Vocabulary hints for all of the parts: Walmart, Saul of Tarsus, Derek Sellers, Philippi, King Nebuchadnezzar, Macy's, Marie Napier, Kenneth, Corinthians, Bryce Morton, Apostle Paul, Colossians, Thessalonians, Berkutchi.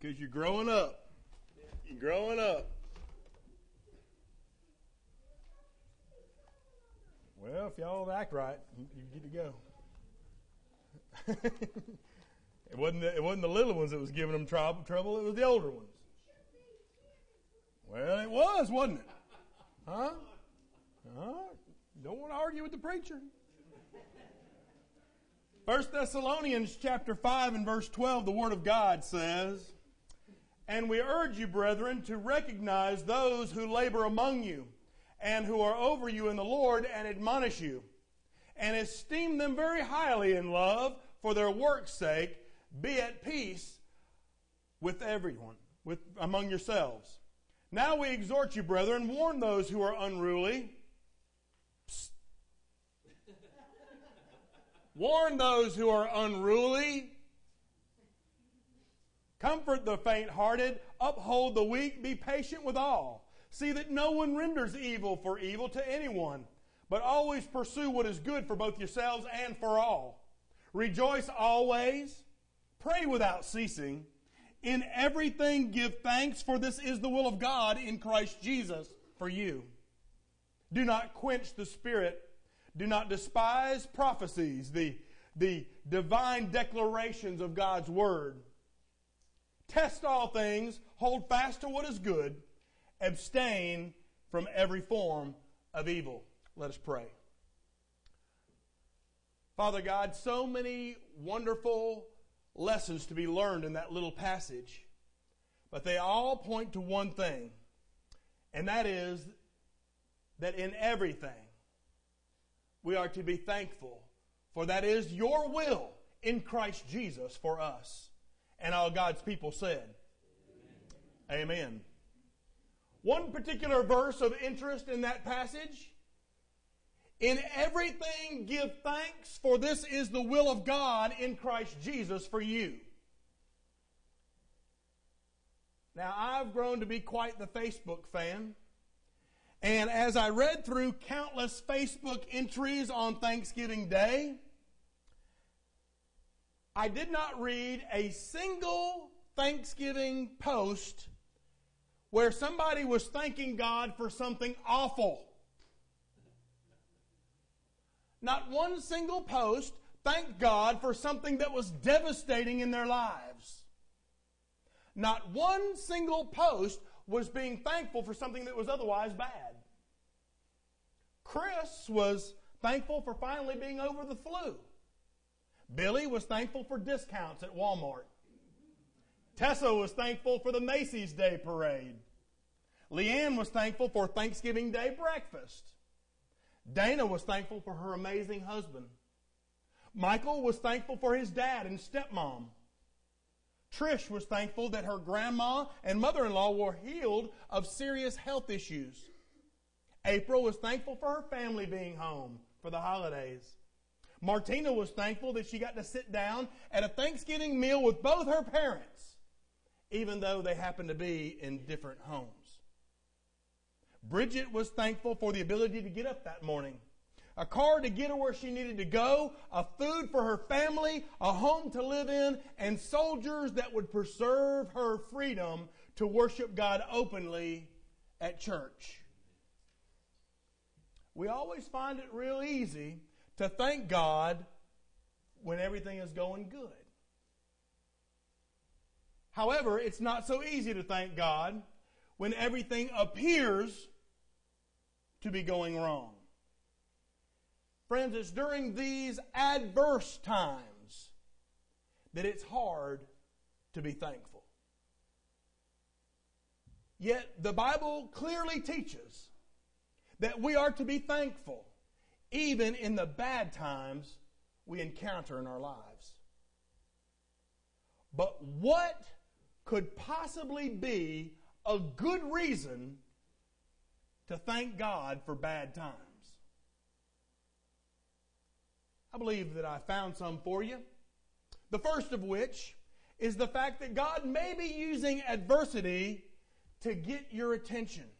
Because you're growing up. You're growing up. Well, if y'all act right, you get to go. It wasn't the little ones that was giving them trouble. It was the older ones. Well, it was, wasn't it? Huh? Huh? Don't want to argue with the preacher. 1 Thessalonians chapter 5 and verse 12, the Word of God says, "And we urge you, brethren, to recognize those who labor among you, and who are over you in the Lord, and admonish you, and esteem them very highly in love for their work's sake. Be at peace with everyone, among yourselves. Now we exhort you, brethren, warn those who are unruly." Psst. Warn those who are unruly. "Comfort the faint-hearted, uphold the weak, be patient with all. See that no one renders evil for evil to anyone, but always pursue what is good for both yourselves and for all. Rejoice always, pray without ceasing. In everything give thanks, for this is the will of God in Christ Jesus for you. Do not quench the Spirit. Do not despise prophecies," the divine declarations of God's Word. "Test all things, hold fast to what is good, abstain from every form of evil." Let us pray. Father God, so many wonderful lessons to be learned in that little passage, but they all point to one thing, and that is that in everything we are to be thankful, for that is your will in Christ Jesus for us. And all God's people said, Amen. One particular verse of interest in that passage: "In everything give thanks, for this is the will of God in Christ Jesus for you." Now, I've grown to be quite the Facebook fan, and as I read through countless Facebook entries on Thanksgiving Day, I did not read a single Thanksgiving post where somebody was thanking God for something awful. Not one single post thanked God for something that was devastating in their lives. Not one single post was being thankful for something that was otherwise bad. Chris was thankful for finally being over the flu. Billy was thankful for discounts at Walmart. Tessa was thankful for the Macy's Day Parade. Leanne was thankful for Thanksgiving Day breakfast. Dana was thankful for her amazing husband. Michael was thankful for his dad and stepmom. Trish was thankful that her grandma and mother-in-law were healed of serious health issues. April was thankful for her family being home for the holidays. Martina was thankful that she got to sit down at a Thanksgiving meal with both her parents, even though they happened to be in different homes. Bridget was thankful for the ability to get up that morning, a car to get her where she needed to go, a food for her family, a home to live in, and soldiers that would preserve her freedom to worship God openly at church. We always find it real easy to thank God when everything is going good. However, it's not so easy to thank God when everything appears to be going wrong. Friends, it's during these adverse times that it's hard to be thankful. Yet the Bible clearly teaches that we are to be thankful even in the bad times we encounter in our lives. But what could possibly be a good reason to thank God for bad times? I believe that I found some for you. The first of which is the fact that God may be using adversity to get your attention.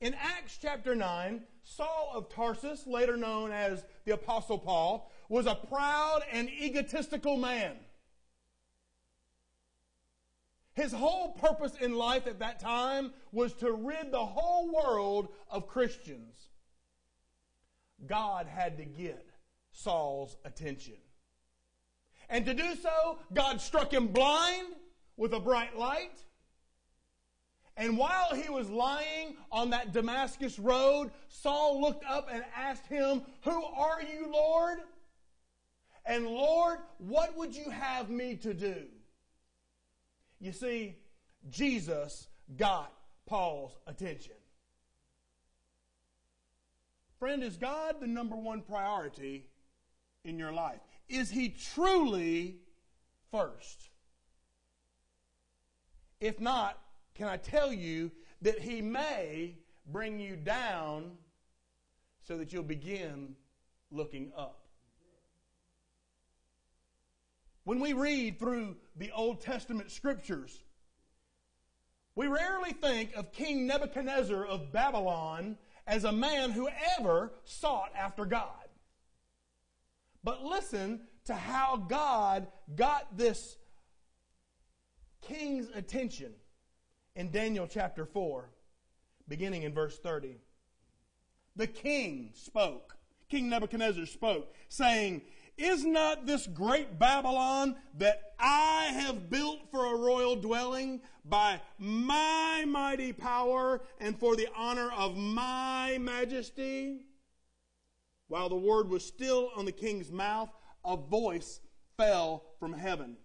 In Acts chapter 9, Saul of Tarsus, later known as the Apostle Paul, was a proud and egotistical man. His whole purpose in life at that time was to rid the whole world of Christians. God had to get Saul's attention. And to do so, God struck him blind with a bright light. And while he was lying on that Damascus road, Saul looked up and asked him, "Who are you, Lord? And Lord, what would you have me to do?" You see, Jesus got Paul's attention. Friend, is God the number one priority in your life? Is He truly first? If not, can I tell you that He may bring you down so that you'll begin looking up? When we read through the Old Testament scriptures, we rarely think of King Nebuchadnezzar of Babylon as a man who ever sought after God. But listen to how God got this king's attention in Daniel chapter 4, beginning in verse 30. The king spoke, King Nebuchadnezzar spoke, saying, "Is not this great Babylon that I have built for a royal dwelling by my mighty power and for the honor of my majesty?" While the word was still on the king's mouth, a voice fell from heaven.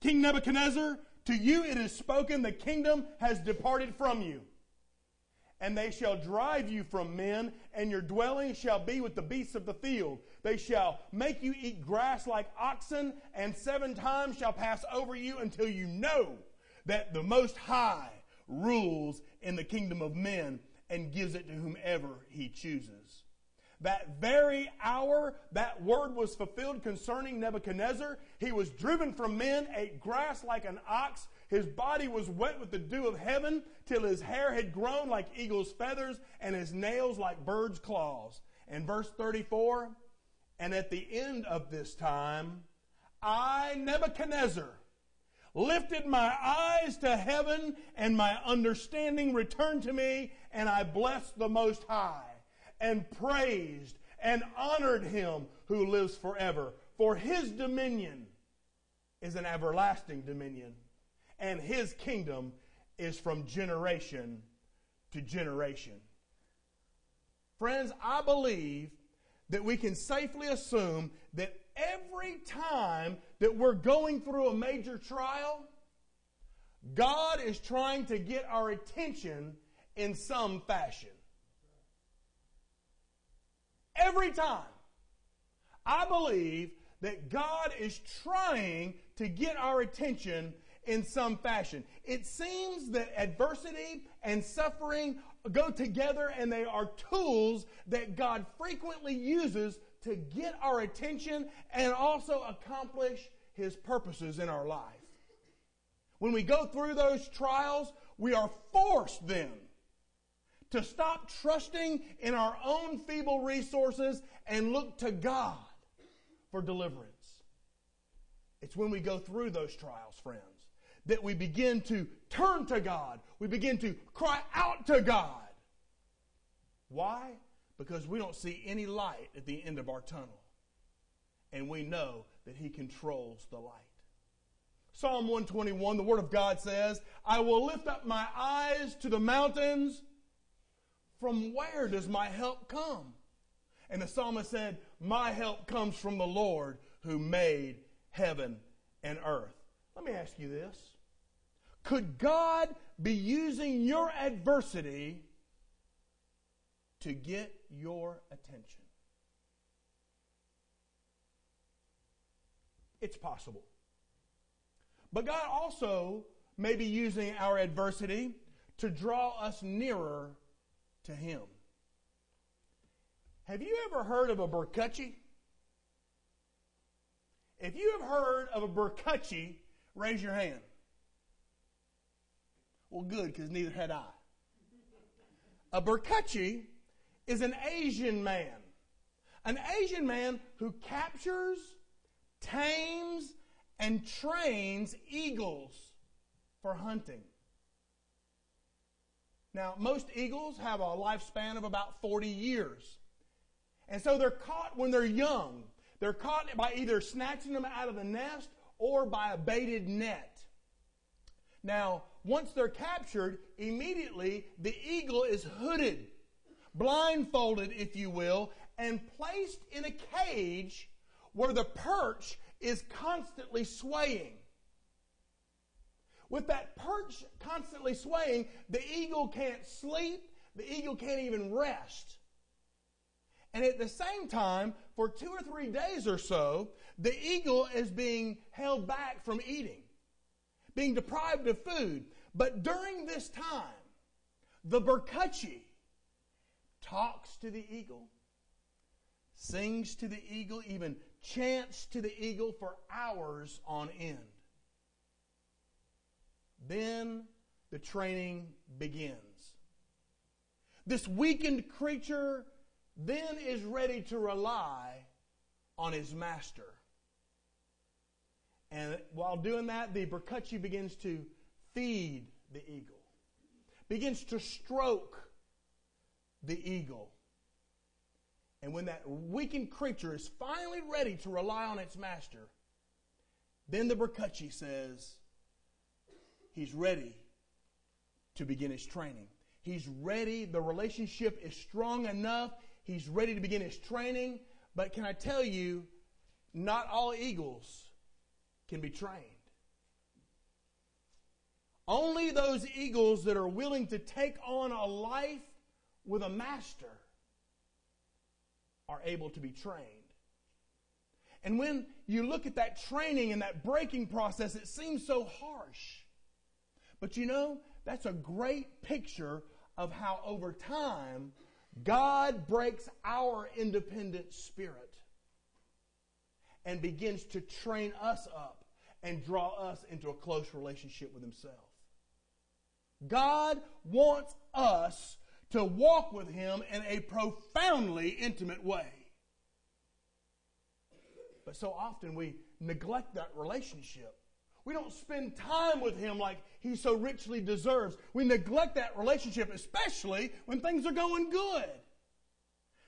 "King Nebuchadnezzar, to you it is spoken, the kingdom has departed from you. And they shall drive you from men, and your dwelling shall be with the beasts of the field. They shall make you eat grass like oxen, and 7 times shall pass over you until you know that the Most High rules in the kingdom of men and gives it to whomever He chooses." That very hour, that word was fulfilled concerning Nebuchadnezzar. He was driven from men, ate grass like an ox. His body was wet with the dew of heaven till his hair had grown like eagle's feathers and his nails like bird's claws. And verse 34, "And at the end of this time, I, Nebuchadnezzar, lifted my eyes to heaven and my understanding returned to me, and I blessed the Most High, and praised and honored Him who lives forever. For His dominion is an everlasting dominion, and His kingdom is from generation to generation." Friends, I believe that we can safely assume that every time that we're going through a major trial, God is trying to get our attention in some fashion. Every time, I believe that God is trying to get our attention in some fashion. It seems that adversity and suffering go together, and they are tools that God frequently uses to get our attention and also accomplish His purposes in our life. When we go through those trials, we are forced then to stop trusting in our own feeble resources and look to God for deliverance. It's when we go through those trials, friends, that we begin to turn to God. We begin to cry out to God. Why? Because we don't see any light at the end of our tunnel. And we know that He controls the light. Psalm 121, the Word of God says, "I will lift up my eyes to the mountains. From where does my help come?" And the psalmist said, "My help comes from the Lord who made heaven and earth." Let me ask you this. Could God be using your adversity to get your attention? It's possible. But God also may be using our adversity to draw us nearer to Him. Have you ever heard of a Berkutchi? If you have heard of a Berkutchi, raise your hand. Well, good, because neither had I. A Berkutchi is an Asian man. An Asian man who captures, tames, and trains eagles for hunting. Now, most eagles have a lifespan of about 40 years. And so they're caught when they're young. They're caught by either snatching them out of the nest or by a baited net. Now, once they're captured, immediately the eagle is hooded, blindfolded, if you will, and placed in a cage where the perch is constantly swaying. With that perch constantly swaying, the eagle can't sleep, the eagle can't even rest. And at the same time, for 2 or 3 days or so, the eagle is being held back from eating, being deprived of food. But during this time, the Berkutchi talks to the eagle, sings to the eagle, even chants to the eagle for hours on end. Then the training begins. This weakened creature then is ready to rely on his master. And while doing that, the Berkutchi begins to feed the eagle, begins to stroke the eagle. And when that weakened creature is finally ready to rely on its master, then the Berkutchi says, he's ready to begin his training. He's ready. The relationship is strong enough. He's ready to begin his training. But can I tell you, not all eagles can be trained. Only those eagles that are willing to take on a life with a master are able to be trained. And when you look at that training and that breaking process, it seems so harsh. But you know, that's a great picture of how over time, God breaks our independent spirit and begins to train us up and draw us into a close relationship with Himself. God wants us to walk with Him in a profoundly intimate way. But so often we neglect that relationship. We don't spend time with Him like He so richly deserves. We neglect that relationship, especially when things are going good.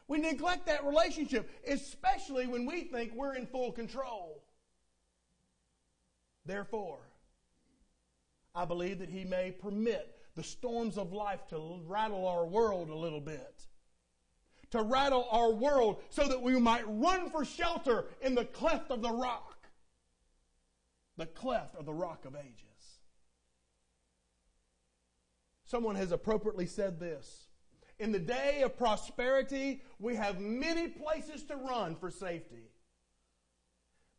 We neglect that relationship, especially when we think we're in full control. Therefore, I believe that He may permit the storms of life to rattle our world a little bit. To rattle our world so that we might run for shelter in the cleft of the rock. The cleft of the rock of ages. Someone has appropriately said this. In the day of prosperity, we have many places to run for safety.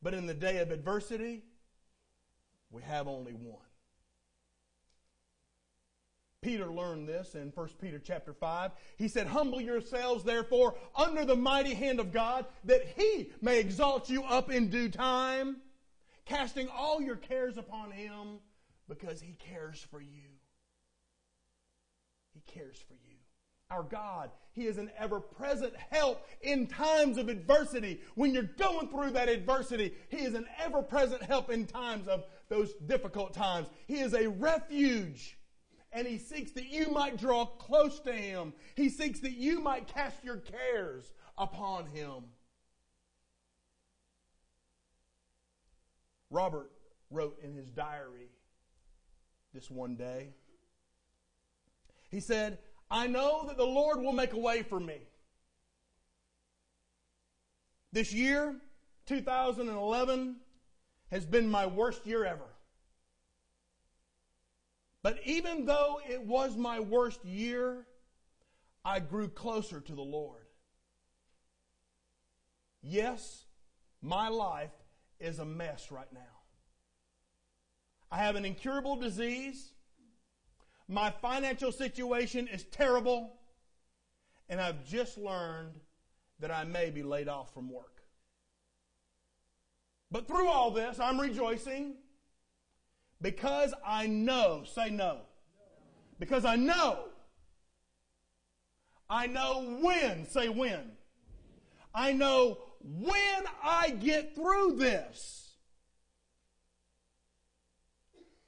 But in the day of adversity, we have only one. Peter learned this in 1 Peter chapter 5. He said, "Humble yourselves, therefore, under the mighty hand of God, that He may exalt you up in due time. Casting all your cares upon Him because He cares for you." He cares for you. Our God, He is an ever-present help in times of adversity. When you're going through that adversity, He is an ever-present help in times of those difficult times. He is a refuge. And He seeks that you might draw close to Him. He seeks that you might cast your cares upon Him. Robert wrote in his diary this one day. He said, "I know that the Lord will make a way for me." This year, 2011, has been my worst year ever. But even though it was my worst year, I grew closer to the Lord. Yes, my life is a mess right now. I have an incurable disease. My financial situation is terrible. And I've just learned that I may be laid off from work. But through all this, I'm rejoicing because I know, say no. Because I know when, say when. I know when I get through this,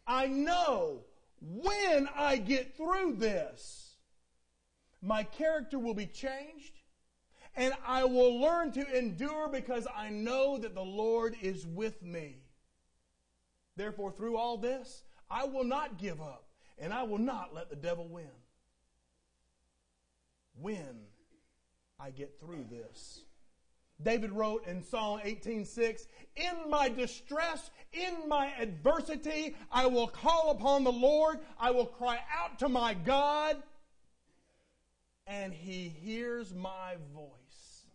I know when I get through this, my character will be changed and I will learn to endure because I know that the Lord is with me. Therefore, through all this, I will not give up and I will not let the devil win. When I get through this. David wrote in Psalm 18:6, in my distress, in my adversity, I will call upon the Lord. I will cry out to my God, and He hears my voice.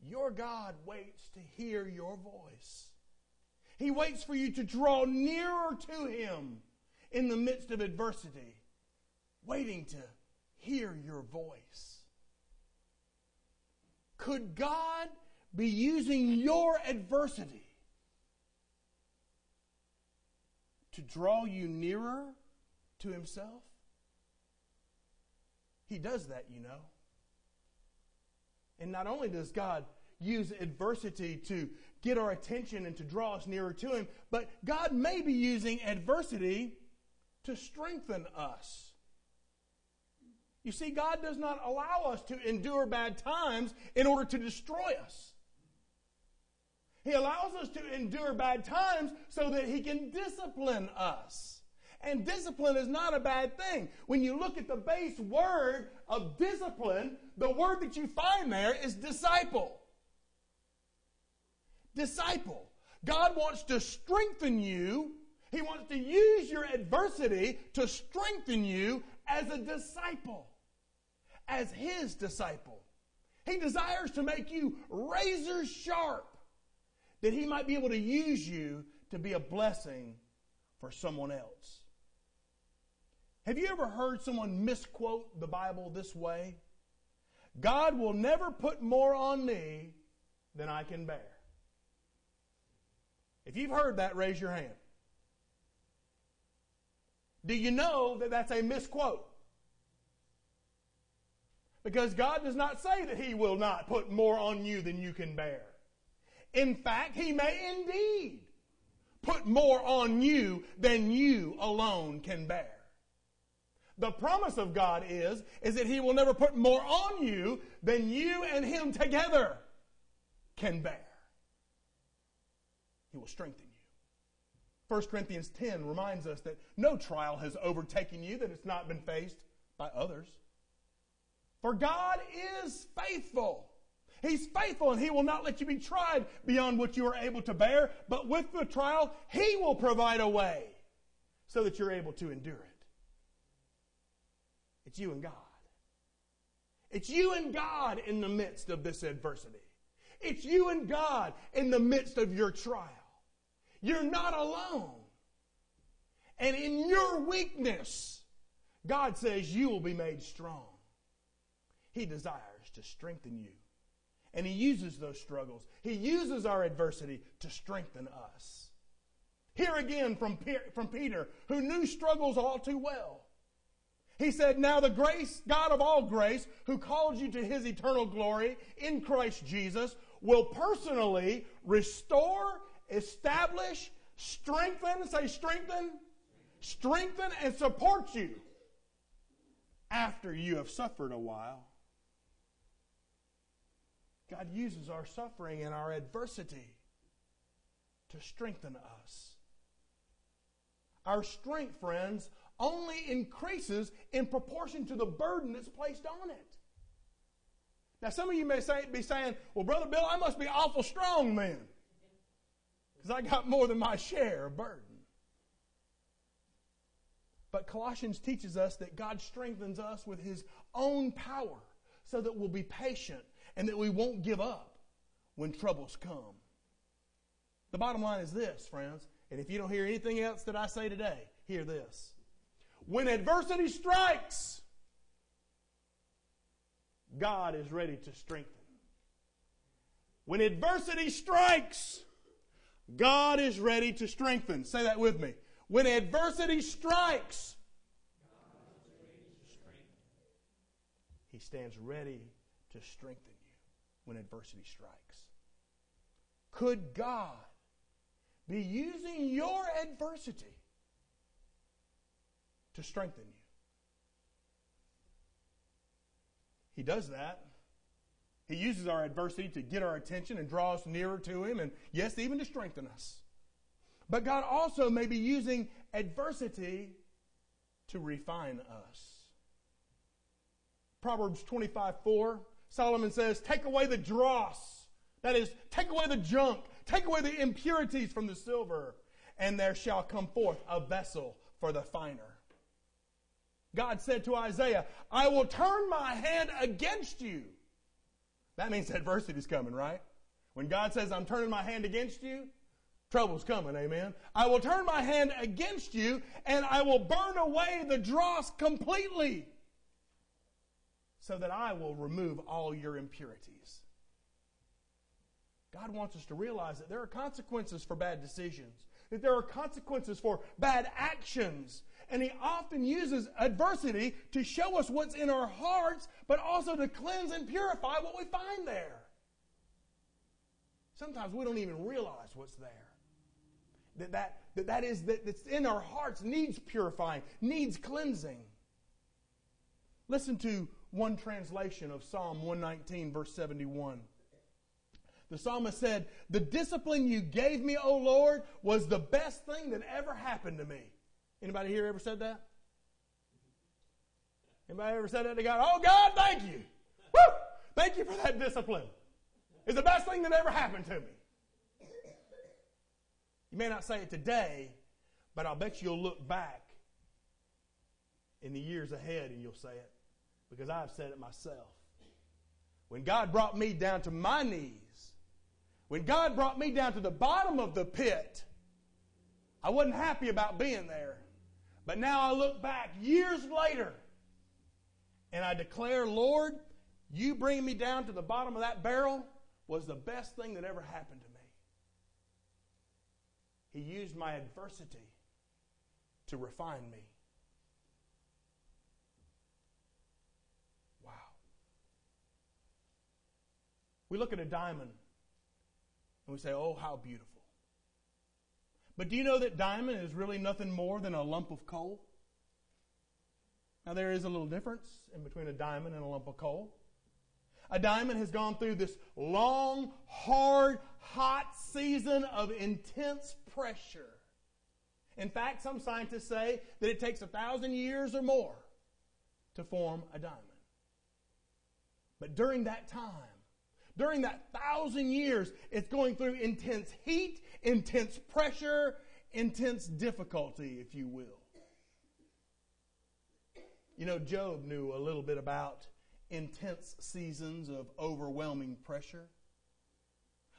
Your God waits to hear your voice. He waits for you to draw nearer to Him in the midst of adversity, waiting to hear your voice. Could God be using your adversity to draw you nearer to Himself? He does that, you know. And not only does God use adversity to get our attention and to draw us nearer to Him, but God may be using adversity to strengthen us. You see, God does not allow us to endure bad times in order to destroy us. He allows us to endure bad times so that He can discipline us. And discipline is not a bad thing. When you look at the base word of discipline, the word that you find there is disciple. Disciple. God wants to strengthen you. He wants to use your adversity to strengthen you as a disciple. As His disciple. He desires to make you razor sharp that He might be able to use you to be a blessing for someone else. Have you ever heard someone misquote the Bible this way? God will never put more on me than I can bear. If you've heard that, raise your hand. Do you know that that's a misquote? Because God does not say that He will not put more on you than you can bear. In fact, He may indeed put more on you than you alone can bear. The promise of God is that He will never put more on you than you and Him together can bear. He will strengthen you. 1 Corinthians 10 reminds us that no trial has overtaken you, that it's not been faced by others. For God is faithful. He's faithful and He will not let you be tried beyond what you are able to bear. But with the trial, He will provide a way so that you're able to endure it. It's you and God. It's you and God in the midst of this adversity. It's you and God in the midst of your trial. You're not alone. And in your weakness, God says you will be made strong. He desires to strengthen you. And He uses those struggles. He uses our adversity to strengthen us. Here again from Peter, who knew struggles all too well. He said, now the grace, God of all grace, who called you to His eternal glory in Christ Jesus, will personally restore, establish, strengthen, say strengthen, strengthen and support you after you have suffered a while. God uses our suffering and our adversity to strengthen us. Our strength, friends, only increases in proportion to the burden that's placed on it. Now, some of you may be saying, well, Brother Bill, I must be awful strong then, because I got more than my share of burden. But Colossians teaches us that God strengthens us with His own power so that we'll be patient and that we won't give up when troubles come. The bottom line is this, friends, and if you don't hear anything else that I say today, hear this. When adversity strikes, God is ready to strengthen. When adversity strikes, God is ready to strengthen. Say that with me. When adversity strikes, God is ready to strengthen. He stands ready to strengthen you when adversity strikes. Could God be using your adversity to strengthen you. He does that. He uses our adversity to get our attention and draw us nearer to Him, and yes, even to strengthen us. But God also may be using adversity to refine us. Proverbs 25:4, Solomon says, take away the dross. That is, take away the junk. Take away the impurities from the silver, and there shall come forth a vessel for the finer. God said to Isaiah, I will turn my hand against you. That means adversity is coming, right? When God says, I'm turning my hand against you, trouble's coming, amen? I will turn my hand against you, and I will burn away the dross completely, so that I will remove all your impurities. God wants us to realize that there are consequences for bad decisions, that there are consequences for bad actions, and He often uses adversity to show us what's in our hearts, but also to cleanse and purify what we find there. Sometimes we don't even realize what's there. That's in our hearts needs purifying, needs cleansing. Listen to one translation of Psalm 119, verse 71. The psalmist said, the discipline you gave me, O Lord, was the best thing that ever happened to me. Anybody here ever said that? Anybody ever said that to God? Oh, God, thank you. Woo! Thank you for that discipline. It's the best thing that ever happened to me. You may not say it today, but I'll bet you'll look back in the years ahead and you'll say it, because I've said it myself. When God brought me down to my knees, when God brought me down to the bottom of the pit, I wasn't happy about being there. But now I look back years later and I declare, Lord, you bringing me down to the bottom of that barrel was the best thing that ever happened to me. He used my adversity to refine me. Wow. We look at a diamond and we say, oh, how beautiful. But do you know that diamond is really nothing more than a lump of coal? Now, there is a little difference in between a diamond and a lump of coal. A diamond has gone through this long, hard, hot season of intense pressure. In fact, some scientists say that it takes 1,000 years or more to form a diamond. But during that time, during that 1,000 years, it's going through intense heat, intense pressure, intense difficulty, if you will. You know, Job knew a little bit about intense seasons of overwhelming pressure.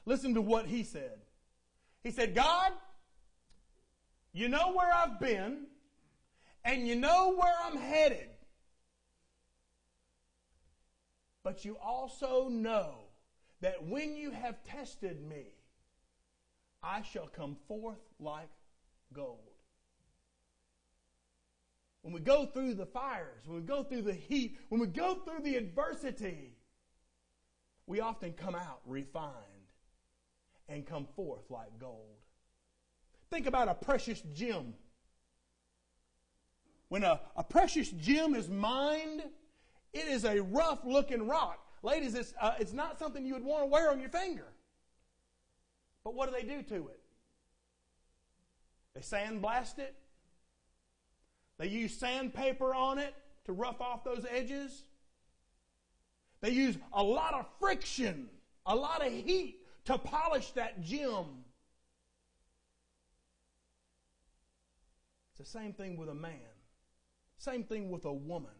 Listen to what he said. He said, God, you know where I've been, and you know where I'm headed. But you also know that when you have tested me, I shall come forth like gold. When we go through the fires, when we go through the heat, when we go through the adversity, we often come out refined and come forth like gold. Think about a precious gem. When a precious gem is mined, it is a rough-looking rock. Ladies, it's not something you would want to wear on your finger. But what do they do to it? They sandblast it. They use sandpaper on it to rough off those edges. They use a lot of friction, a lot of heat to polish that gem. It's the same thing with a man. Same thing with a woman.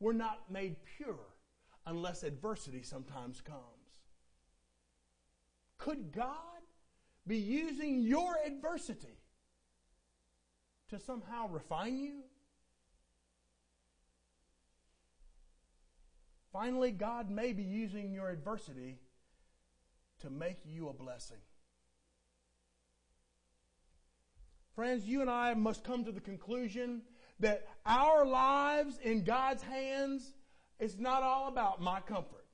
We're not made pure unless adversity sometimes comes. Could God be using your adversity to somehow refine you? Finally, God may be using your adversity to make you a blessing. Friends, you and I must come to the conclusion that our lives in God's hands, it's not all about my comfort.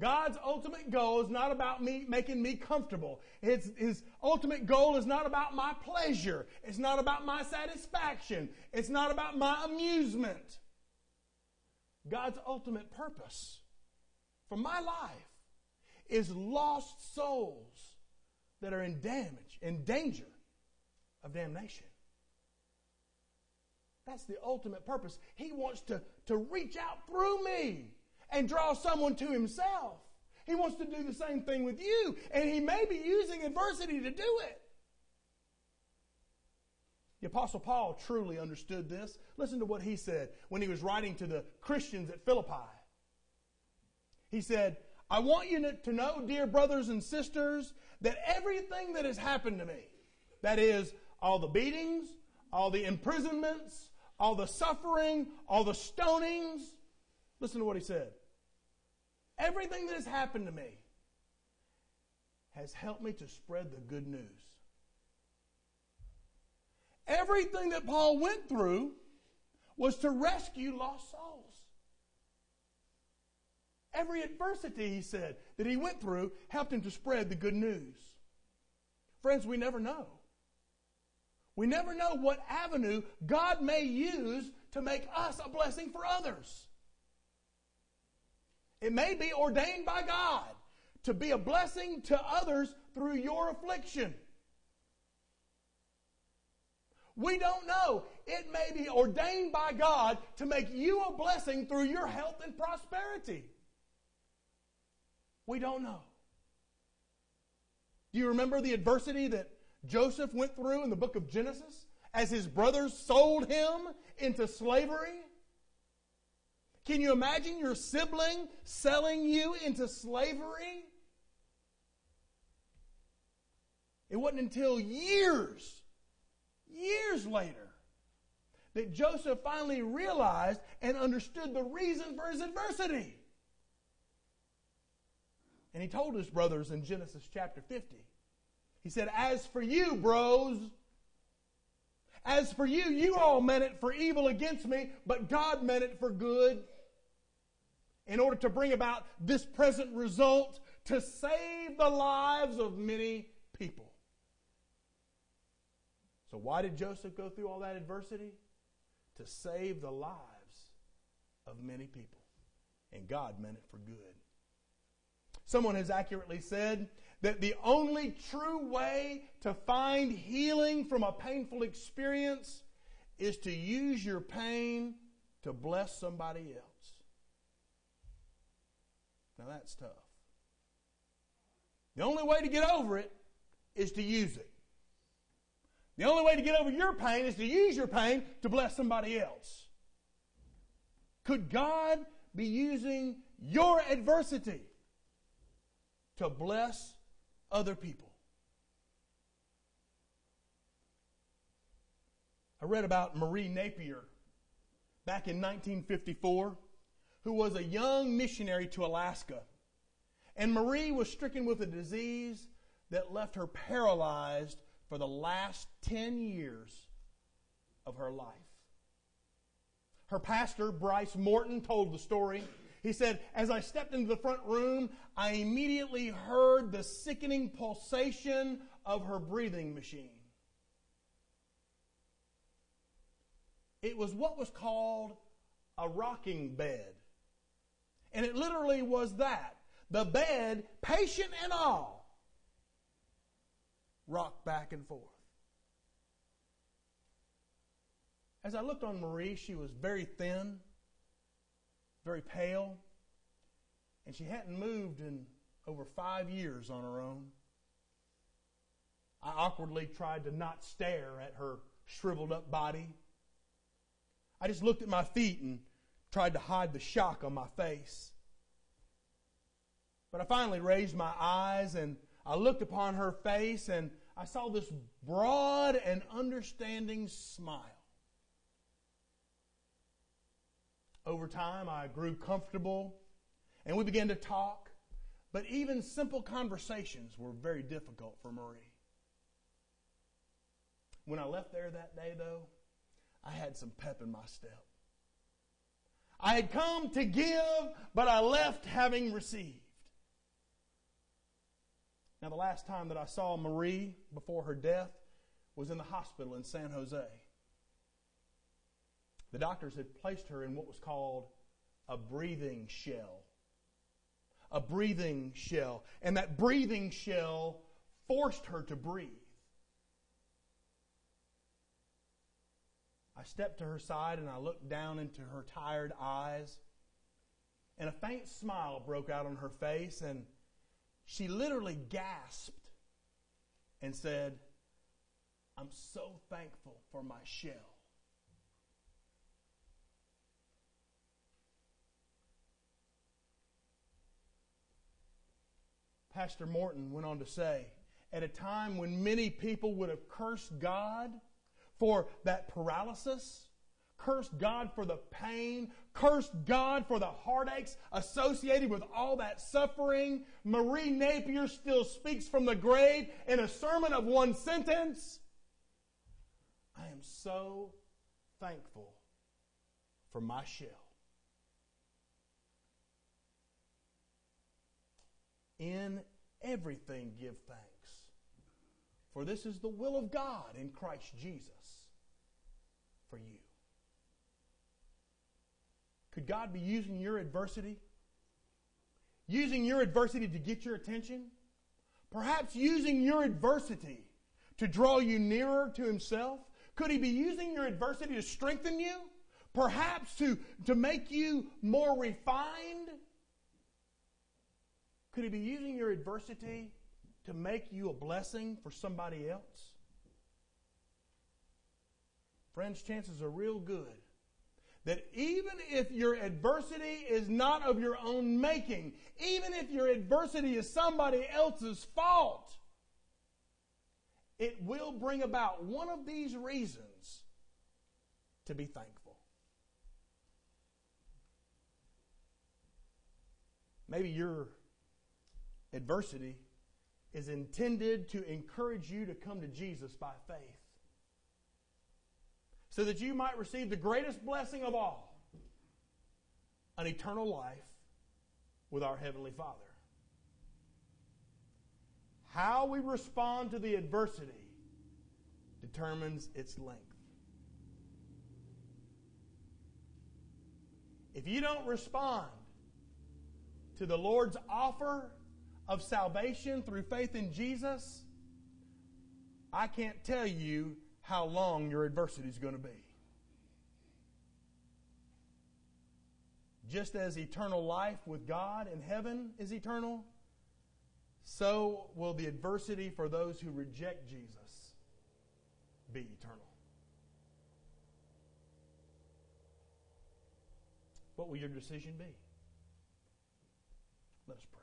God's ultimate goal is not about me making me comfortable. His ultimate goal is not about my pleasure. It's not about my satisfaction. It's not about my amusement. God's ultimate purpose for my life is lost souls that are in danger of damnation. That's the ultimate purpose. He wants to reach out through me and draw someone to himself. He wants to do the same thing with you, and he may be using adversity to do it. The Apostle Paul truly understood this. Listen to what he said when he was writing to the Christians at Philippi. He said, I want you to know, dear brothers and sisters, that everything that has happened to me, that is, all the beatings, all the imprisonments, all the suffering, all the stonings, listen to what he said. Everything that has happened to me has helped me to spread the good news. Everything that Paul went through was to rescue lost souls. Every adversity, he said, that he went through helped him to spread the good news. Friends, we never know. We never know what avenue God may use to make us a blessing for others. It may be ordained by God to be a blessing to others through your affliction. We don't know. It may be ordained by God to make you a blessing through your health and prosperity. We don't know. Do you remember the adversity that Joseph went through in the book of Genesis as his brothers sold him into slavery? Can you imagine your sibling selling you into slavery? It wasn't until years later, that Joseph finally realized and understood the reason for his adversity. And he told his brothers in Genesis chapter 50, he said, as for you, bros, as for you, you all meant it for evil against me, but God meant it for good, in order to bring about this present result, to save the lives of many people. So why did Joseph go through all that adversity? To save the lives of many people. And God meant it for good. Someone has accurately said that the only true way to find healing from a painful experience is to use your pain to bless somebody else. Now that's tough. The only way to get over it is to use it. The only way to get over your pain is to use your pain to bless somebody else. Could God be using your adversity to bless other people? I read about Marie Napier back in 1954, who was a young missionary to Alaska. And Marie was stricken with a disease that left her paralyzed for the last 10 years of her life. Her pastor, Bryce Morton, told the story. He said, as I stepped into the front room, I immediately heard the sickening pulsation of her breathing machine. It was what was called a rocking bed. And it literally was that. The bed, patient and all, rocked back and forth. As I looked on Marie, she was very thin, very pale, and she hadn't moved in over 5 years on her own. I awkwardly tried to not stare at her shriveled up body. I just looked at my feet and tried to hide the shock on my face. But I finally raised my eyes and I looked upon her face and I saw this broad and understanding smile. Over time, I grew comfortable and we began to talk, but even simple conversations were very difficult for Marie. When I left there that day, though, I had some pep in my step. I had come to give, but I left having received. Now, the last time that I saw Marie before her death was in the hospital in San Jose. The doctors had placed her in what was called a breathing shell. A breathing shell. And that breathing shell forced her to breathe. I stepped to her side and I looked down into her tired eyes, and a faint smile broke out on her face, and she literally gasped and said, "I'm so thankful for my shell." Pastor Morton went on to say, at a time when many people would have cursed God for that paralysis, cursed God for the pain, cursed God for the heartaches associated with all that suffering, Marie Napier still speaks from the grave in a sermon of one sentence. I am so thankful for my shell. In everything give thanks, for this is the will of God in Christ Jesus for you. Could God be using your adversity? Using your adversity to get your attention? Perhaps using your adversity to draw you nearer to Himself? Could He be using your adversity to strengthen you? Perhaps to make you more refined? Could He be using your adversity to make you a blessing for somebody else? Friends, chances are real good that even if your adversity is not of your own making, even if your adversity is somebody else's fault, it will bring about one of these reasons to be thankful. Maybe you're adversity is intended to encourage you to come to Jesus by faith, so that you might receive the greatest blessing of all, an eternal life with our Heavenly Father. How we respond to the adversity determines its length. If you don't respond to the Lord's offer of salvation through faith in Jesus, I can't tell you how long your adversity is going to be. Just as eternal life with God in heaven is eternal, so will the adversity for those who reject Jesus be eternal. What will your decision be? Let us pray.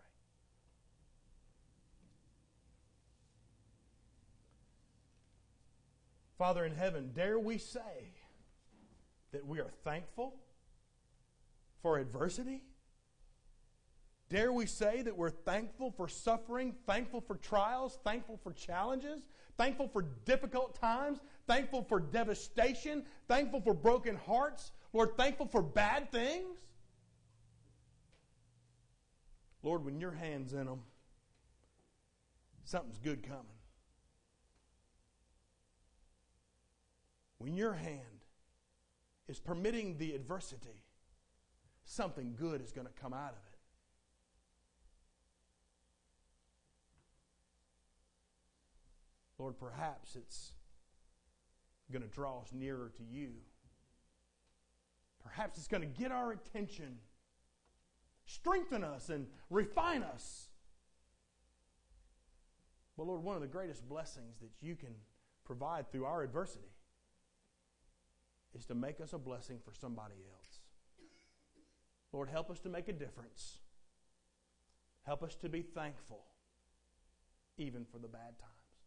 Father in heaven, dare we say that we are thankful for adversity? Dare we say that we're thankful for suffering, thankful for trials, thankful for challenges, thankful for difficult times, thankful for devastation, thankful for broken hearts, Lord, thankful for bad things? Lord, when your hand's in them, something's good coming. When your hand is permitting the adversity, something good is going to come out of it. Lord, perhaps it's going to draw us nearer to you. Perhaps it's going to get our attention, strengthen us and refine us. But Lord, one of the greatest blessings that you can provide through our adversity is to make us a blessing for somebody else. Lord, help us to make a difference. Help us to be thankful, even for the bad times.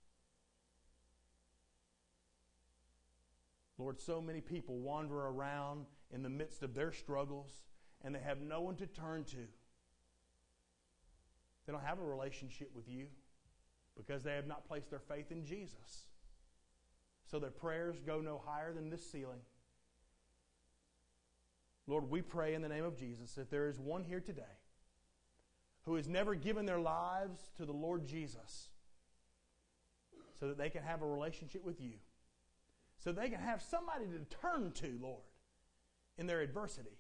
Lord, so many people wander around in the midst of their struggles, and they have no one to turn to. They don't have a relationship with you because they have not placed their faith in Jesus. So their prayers go no higher than this ceiling. Lord, we pray in the name of Jesus that there is one here today who has never given their lives to the Lord Jesus so that they can have a relationship with you, so they can have somebody to turn to, Lord, in their adversity.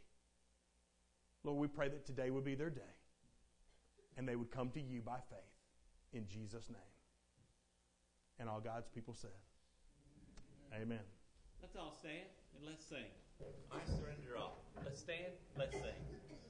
Lord, we pray that today would be their day and they would come to you by faith in Jesus' name. And all God's people said, amen. Let's all stand and let's sing. I surrender all. Let's stand, let's sing.